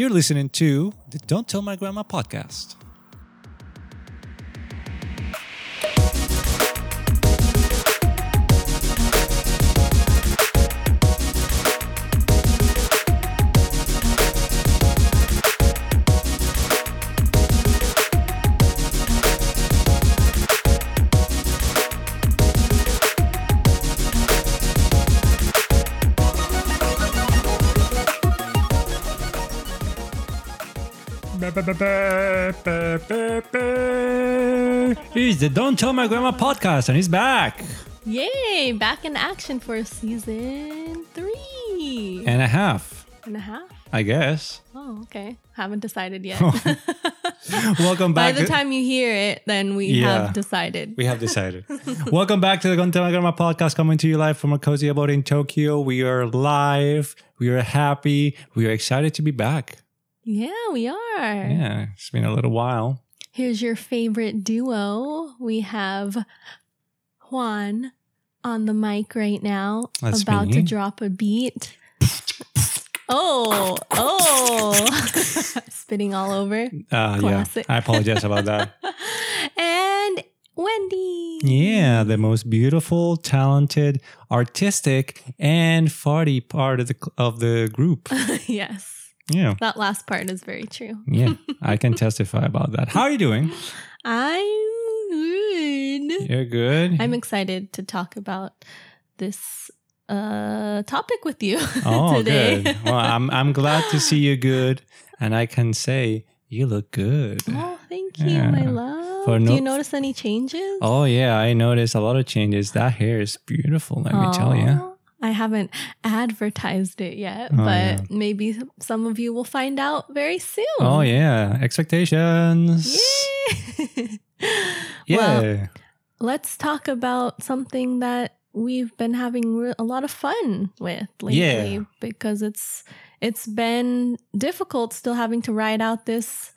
You're listening to the Don't Tell My Grandma podcast. It's the Don't Tell My Grandma podcast, and he's back. Yay, back in action for season 3.5. I guess. Oh, okay. Haven't decided yet. Welcome back. By the time you hear it, then we have decided. We have decided. Welcome back to the Don't Tell My Grandma podcast, coming to you live from a cozy abode in Tokyo. We are live. We are happy. We are excited to be back. Yeah, we are. Yeah, it's been a little while. Here's your favorite duo. We have Juan on the mic right now. That's about me. To drop a beat. Spitting all over. Classic. Yeah, I apologize about that. And Wendy. Yeah, the most beautiful, talented, artistic, and farty part of the group. Yes. Yeah. That last part is very true. Yeah. I can testify about that. How are you doing? I'm good. You're good? I'm excited to talk about this topic with you today. Good. Well, I'm glad to see you good. And I can say you look good. Oh, thank you, my love. Do you notice any changes? Oh, yeah. I noticed a lot of changes. That hair is beautiful, let me tell you. I haven't advertised it yet, but maybe some of you will find out very soon. Oh, yeah. Expectations. Yay! Yeah. Well, let's talk about something that we've been having a lot of fun with lately because it's been difficult still having to ride out this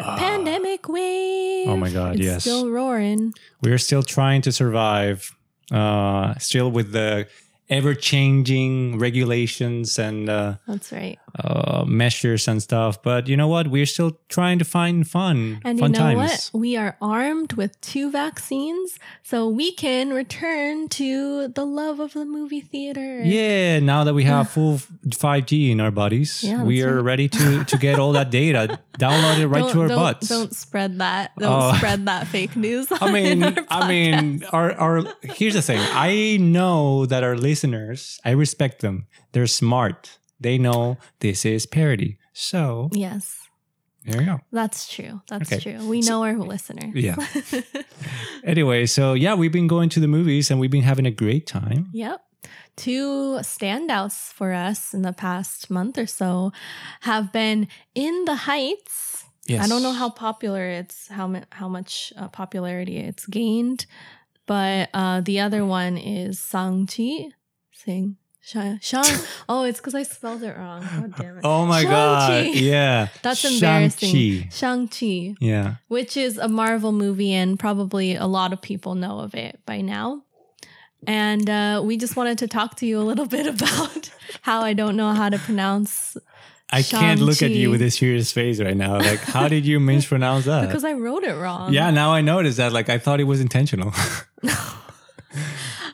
pandemic wave. Oh, my God. It's still roaring. We're still trying to survive, still with the ever-changing regulations and that's right. Measures and stuff. But you know what? We're still trying to find fun. And fun you know times. What? We are armed with 2 vaccines, so we can return to the love of the movie theater. Yeah, now that we have full 5G in our bodies, we are ready to get all that data, download it to our butts. Don't spread that. Don't spread that fake news. I mean, our here's the thing. I know that our listeners, I respect them. They're smart. They know this is parody. So, yes. There you go. That's true. That's true. We know our listeners. Yeah. Anyway, so we've been going to the movies and we've been having a great time. Yep. 2 standouts for us in the past month or so have been In the Heights. Yes. I don't know how popular it's, how much popularity it's gained, but the other one is Shang-Chi. It's because I spelled it wrong. God damn it. Oh my Shang-Chi. God. Yeah. That's embarrassing. Shang-Chi. Yeah. Which is a Marvel movie and probably a lot of people know of it by now. And we just wanted to talk to you a little bit about how I don't know how to pronounce I Shang-Chi. Can't look at you with this serious face right now. Like, how did you mispronounce that? Because I wrote it wrong. Yeah, now I noticed that. Like, I thought it was intentional.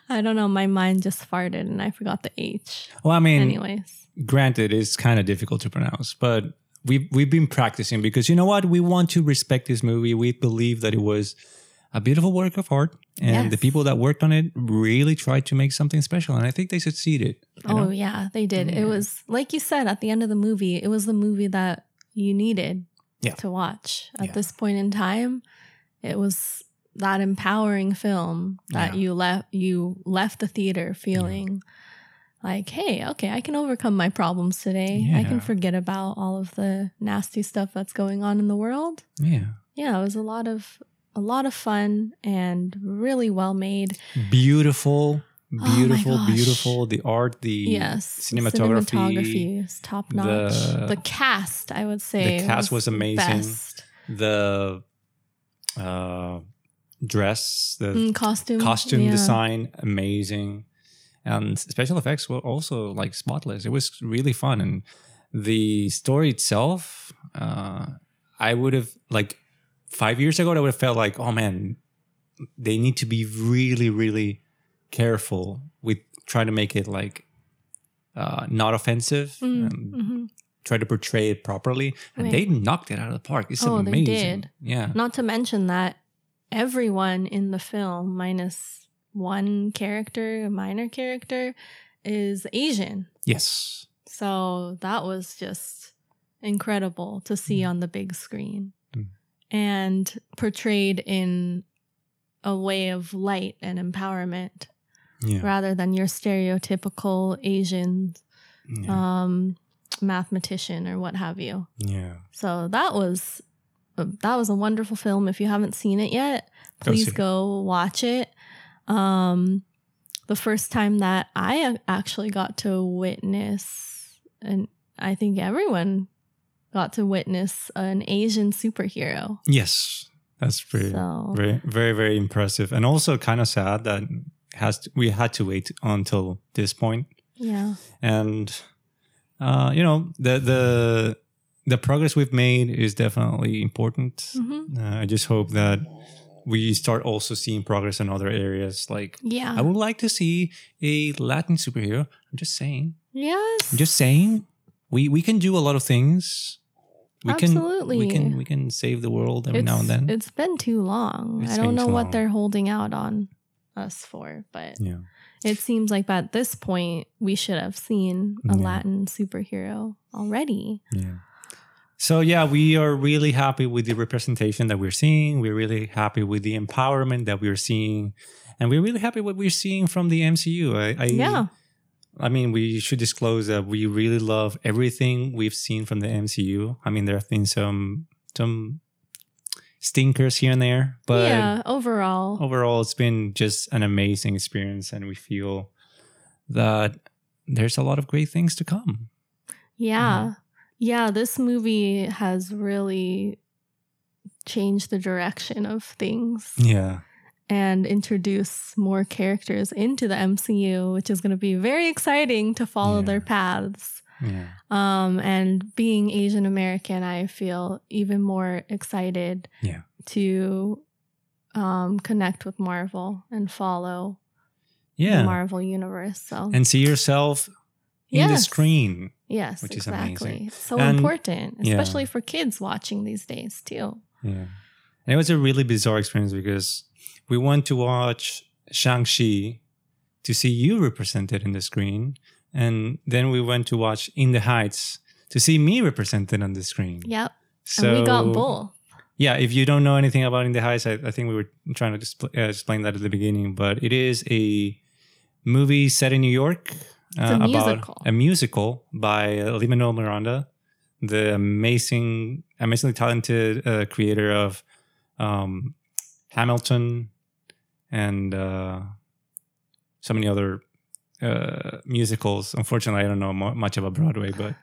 I don't know. My mind just farted and I forgot the H. Well, I mean, anyways, granted, it's kind of difficult to pronounce, but we've been practicing because you know what? We want to respect this movie. We believe that it was a beautiful work of art and the people that worked on it really tried to make something special. And I think they succeeded. Oh, yeah, they did. Yeah. It was, like you said, at the end of the movie, it was the movie that you needed to watch at this point in time. It was that empowering film that you left the theater feeling like, hey, okay, I can overcome my problems today. Yeah. I can forget about all of the nasty stuff that's going on in the world. Yeah. Yeah, it was a lot of fun and really well made. Beautiful. The art, the cinematography is top notch. The cast, I would say. The cast was amazing. Best. The dress, the costume design, amazing, and special effects were also like spotless. It was really fun, and the story itself, I would have, like, 5 years ago, I would have felt like, oh man, they need to be really, really careful with trying to make it like not offensive. Try to portray it properly, and they knocked it out of the park. It's amazing. They did. Yeah. Not to mention that everyone in the film, minus one character, a minor character, is Asian. Yes. So that was just incredible to see on the big screen and portrayed in a way of light and empowerment rather than your stereotypical Asian mathematician or what have you. So that was a wonderful film. If you haven't seen it yet, please go watch it. The first time that I actually got to witness, and I think everyone got to witness, an Asian superhero. Yes, that's pretty very, very, very impressive, and also kind of sad that we had to wait until this point. And you know, the progress we've made is definitely important. I just hope that we start also seeing progress in other areas. Like, I would like to see a Latin superhero. I'm just saying. Yes. I'm just saying. We can do a lot of things. We can save the world every now and then. It's been too long. I don't know what they're holding out on us for, but it seems like at this point we should have seen a Latin superhero already. So we are really happy with the representation that we're seeing. We're really happy with the empowerment that we're seeing, and we're really happy what we're seeing from the MCU. I mean, we should disclose that we really love everything we've seen from the MCU. I mean, there have been some stinkers here and there, but overall it's been just an amazing experience, and we feel that there's a lot of great things to come. This movie has really changed the direction of things and introduce more characters into the MCU, which is going to be very exciting to follow their paths. And being Asian American, I feel even more excited to connect with Marvel and follow the Marvel universe. So, and see yourself in the screen. Yes, which is amazing. So important, especially for kids watching these days too. Yeah, and it was a really bizarre experience because we went to watch Shang-Chi to see you represented in the screen. And then we went to watch In the Heights to see me represented on the screen. Yep. So, and we got both. Yeah. If you don't know anything about In the Heights, I think we were trying to explain that at the beginning, but it is a movie set in New York about a musical by Lin-Manuel Miranda, the amazingly talented creator of Hamilton and so many other musicals. Unfortunately, I don't know much about Broadway, but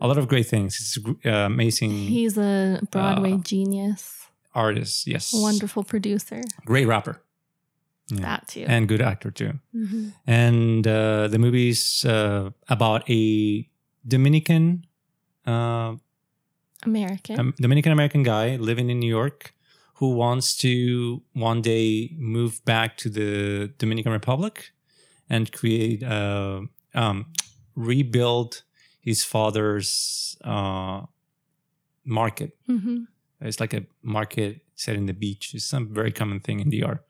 a lot of great things. It's amazing. He's a Broadway genius. Artist, yes. Wonderful producer. Great rapper. Yeah. That too. And good actor too. Mm-hmm. And the movie's about a Dominican American guy living in New York who wants to one day move back to the Dominican Republic and rebuild his father's market. Mm-hmm. It's like a market set in the beach. It's some very common thing in DR.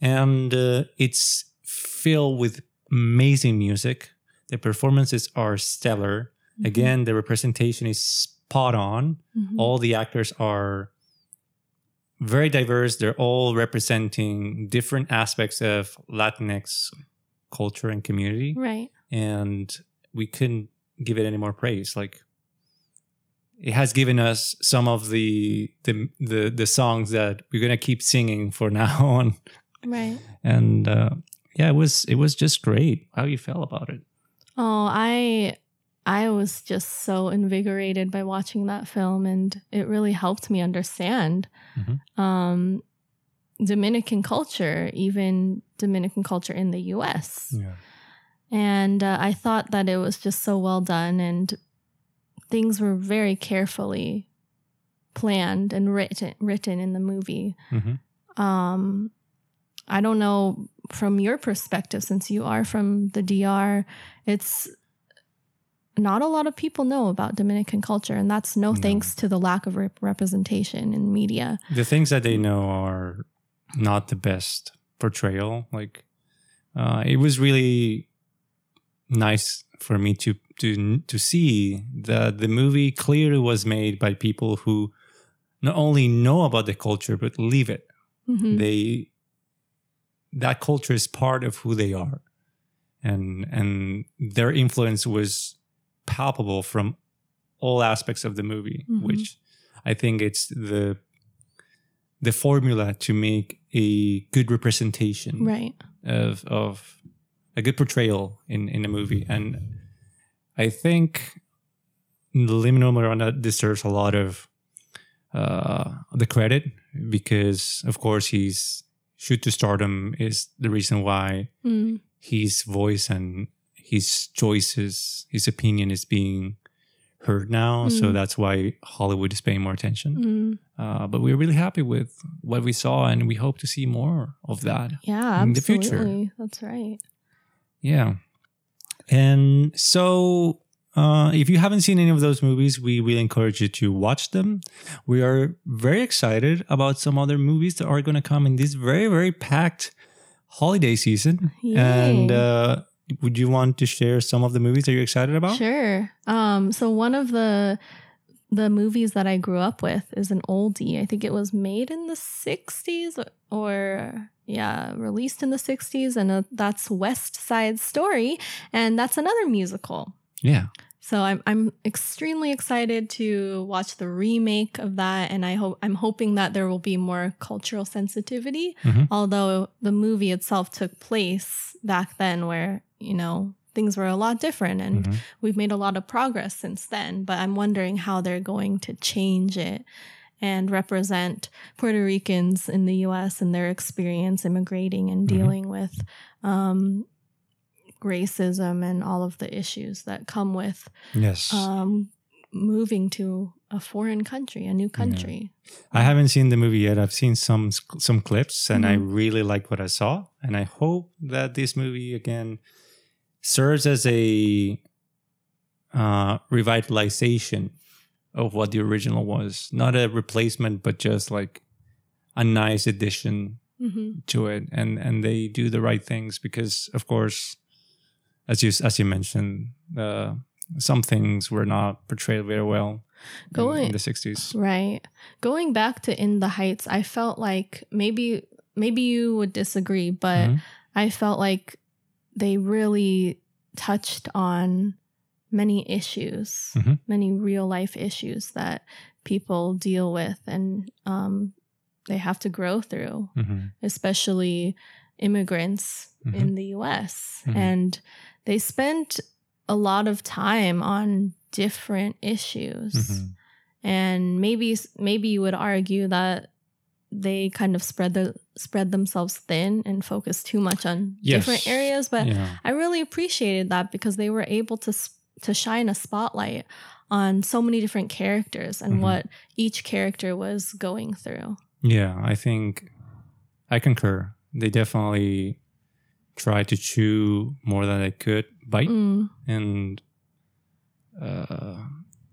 And it's filled with amazing music. The performances are stellar. Mm-hmm. Again, the representation is spot on. Mm-hmm. All the actors are very diverse. They're all representing different aspects of Latinx culture and community. Right. And we couldn't give it any more praise. Like, it has given us some of the songs that we're going to keep singing for now on. Right. And it was just great. How you felt about it? Oh, I was just so invigorated by watching that film, and it really helped me understand Dominican culture, even Dominican culture in the U.S. Yeah. And I thought that it was just so well done, and things were very carefully planned and written in the movie. Mm-hmm. I don't know from your perspective, since you are from the DR, it's not a lot of people know about Dominican culture, and that's no thanks to the lack of representation in media. The things that they know are not the best portrayal. Like, it was really nice for me to see that the movie clearly was made by people who not only know about the culture but live it. Mm-hmm. That culture is part of who they are, and their influence was palpable from all aspects of the movie. Mm-hmm. Which I think it's the formula to make a good representation, right, of a good portrayal in a movie. And I think Lin-Manuel Miranda deserves a lot of the credit, because of course he's Shoot to Stardom is the reason why his voice and his choices, his opinion is being heard now. So that's why Hollywood is paying more attention. But we're really happy with what we saw, and we hope to see more of that in the future. That's right. Yeah. And so if you haven't seen any of those movies, we really encourage you to watch them. We are very excited about some other movies that are going to come in this very, very packed holiday season. Yay. And would you want to share some of the movies that you're excited about? Sure. So one of the movies that I grew up with is an oldie. I think it was made in the 60s released in the 60s. And that's West Side Story. And that's another musical. Yeah. So I'm extremely excited to watch the remake of that, and I'm hoping that there will be more cultural sensitivity. Mm-hmm. Although the movie itself took place back then, where things were a lot different, and we've made a lot of progress since then. But I'm wondering how they're going to change it and represent Puerto Ricans in the U.S. and their experience immigrating and dealing with racism and all of the issues that come with moving to a foreign country, a new country. Yeah. I haven't seen the movie yet. I've seen some clips, and I really like what I saw. And I hope that this movie, again, serves as a revitalization of what the original was. Not a replacement, but just like a nice addition to it. And they do the right things because, of course, as you mentioned, some things were not portrayed very well in the 60s. Right. Going back to In the Heights, I felt like maybe you would disagree, but I felt like they really touched on many issues, many real life issues that people deal with and they have to grow through, especially immigrants in the U.S. And they spent a lot of time on different issues, and maybe you would argue that they kind of spread themselves thin and focused too much on different areas. But I really appreciated that because they were able to shine a spotlight on so many different characters and what each character was going through. Yeah, I think I concur. They definitely tried to chew more than they could bite. And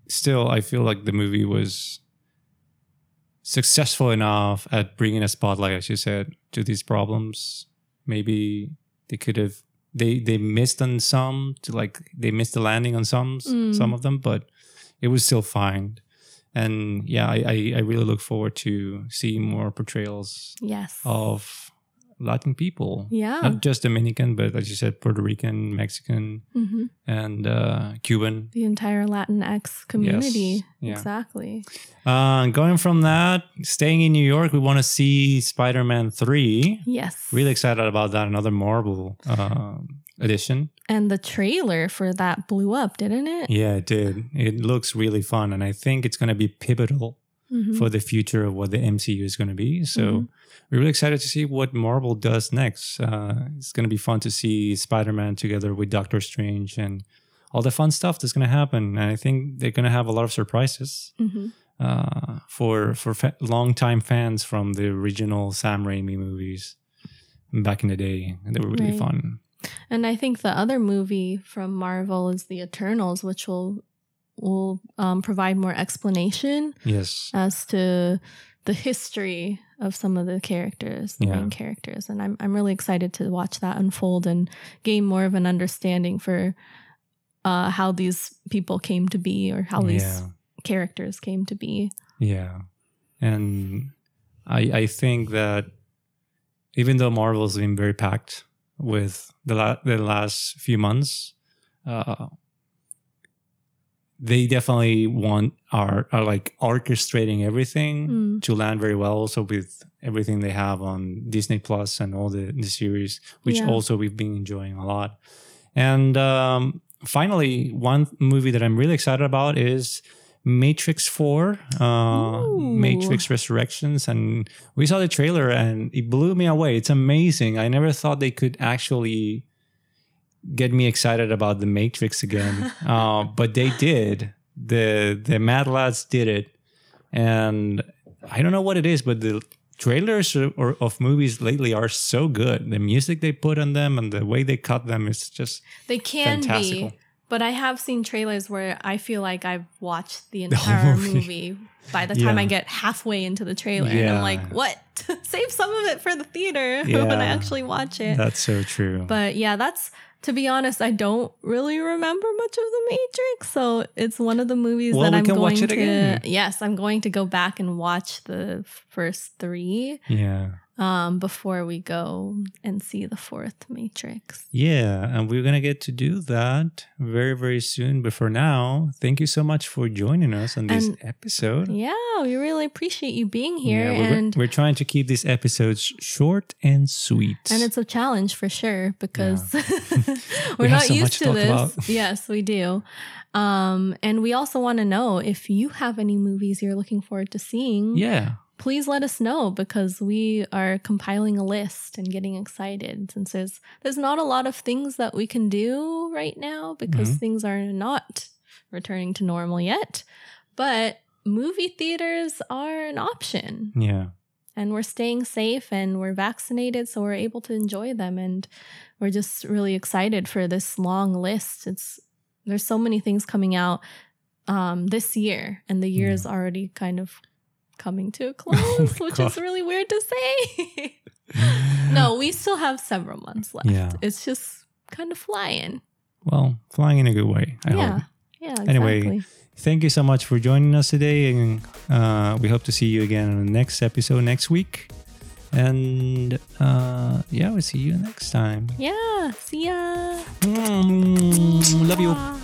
still, I feel like the movie was successful enough at bringing a spotlight, as you said, to these problems. Maybe they could have... They missed on some, they missed the landing on some of them, but it was still fine. And yeah, I really look forward to seeing more portrayals of Latin people, not just Dominican, but as you said, Puerto Rican, Mexican, and Cuban. The entire Latinx community, exactly. Going from that, staying in New York, we want to see Spider-Man 3. Yes. Really excited about that, another Marvel edition. And the trailer for that blew up, didn't it? Yeah, it did. It looks really fun, and I think it's going to be pivotal for the future of what the MCU is going to be. So we're really excited to see what Marvel does next. It's going to be fun to see Spider-Man together with Doctor Strange and all the fun stuff that's going to happen. And I think they're going to have a lot of surprises for longtime fans from the original Sam Raimi movies back in the day. And they were really fun. And I think the other movie from Marvel is the Eternals, which will provide more explanation as to the history of some of the characters, the main characters. And I'm really excited to watch that unfold and gain more of an understanding for how these people came to be, or how these characters came to be. Yeah. And I think that even though Marvel's been very packed with the last few months, they definitely are like orchestrating everything to land very well. Also with everything they have on Disney Plus and all the series, which also we've been enjoying a lot. And finally, one movie that I'm really excited about is Matrix 4, Matrix Resurrections. And we saw the trailer and it blew me away. It's amazing. I never thought they could actually get me excited about the Matrix again. But they did. The Mad Lads did it. And I don't know what it is, but the trailers of movies lately are so good. The music they put on them and the way they cut them is just fantastical. But I have seen trailers where I feel like I've watched the entire movie by the time I get halfway into the trailer. Yeah. And I'm like, what? Save some of it for the theater when I actually watch it. That's so true. But yeah, to be honest, I don't really remember much of The Matrix. So it's one of the movies that I'm going to... Again. Yes, I'm going to go back and watch the first three. Yeah. Before we go and see the fourth Matrix. Yeah, and we're going to get to do that very, very soon. But for now, thank you so much for joining us on this episode. Yeah, we really appreciate you being here. Yeah, we're trying to keep these episodes short and sweet. And it's a challenge for sure, because we're not used to this. Yes, we do. And we also want to know if you have any movies you're looking forward to seeing. Yeah. Please let us know, because we are compiling a list and getting excited, since there's not a lot of things that we can do right now, because things are not returning to normal yet. But movie theaters are an option. Yeah. And we're staying safe and we're vaccinated, so we're able to enjoy them. And we're just really excited for this long list. There's so many things coming out this year, and the year is already kind of coming to a close, is really weird to say. No, we still have several months left. Yeah. It's just kind of flying. Well, flying in a good way, I hope. Yeah, exactly. Anyway, thank you so much for joining us today. And we hope to see you again on the next episode next week. And we'll see you next time. Yeah, see ya. Love you.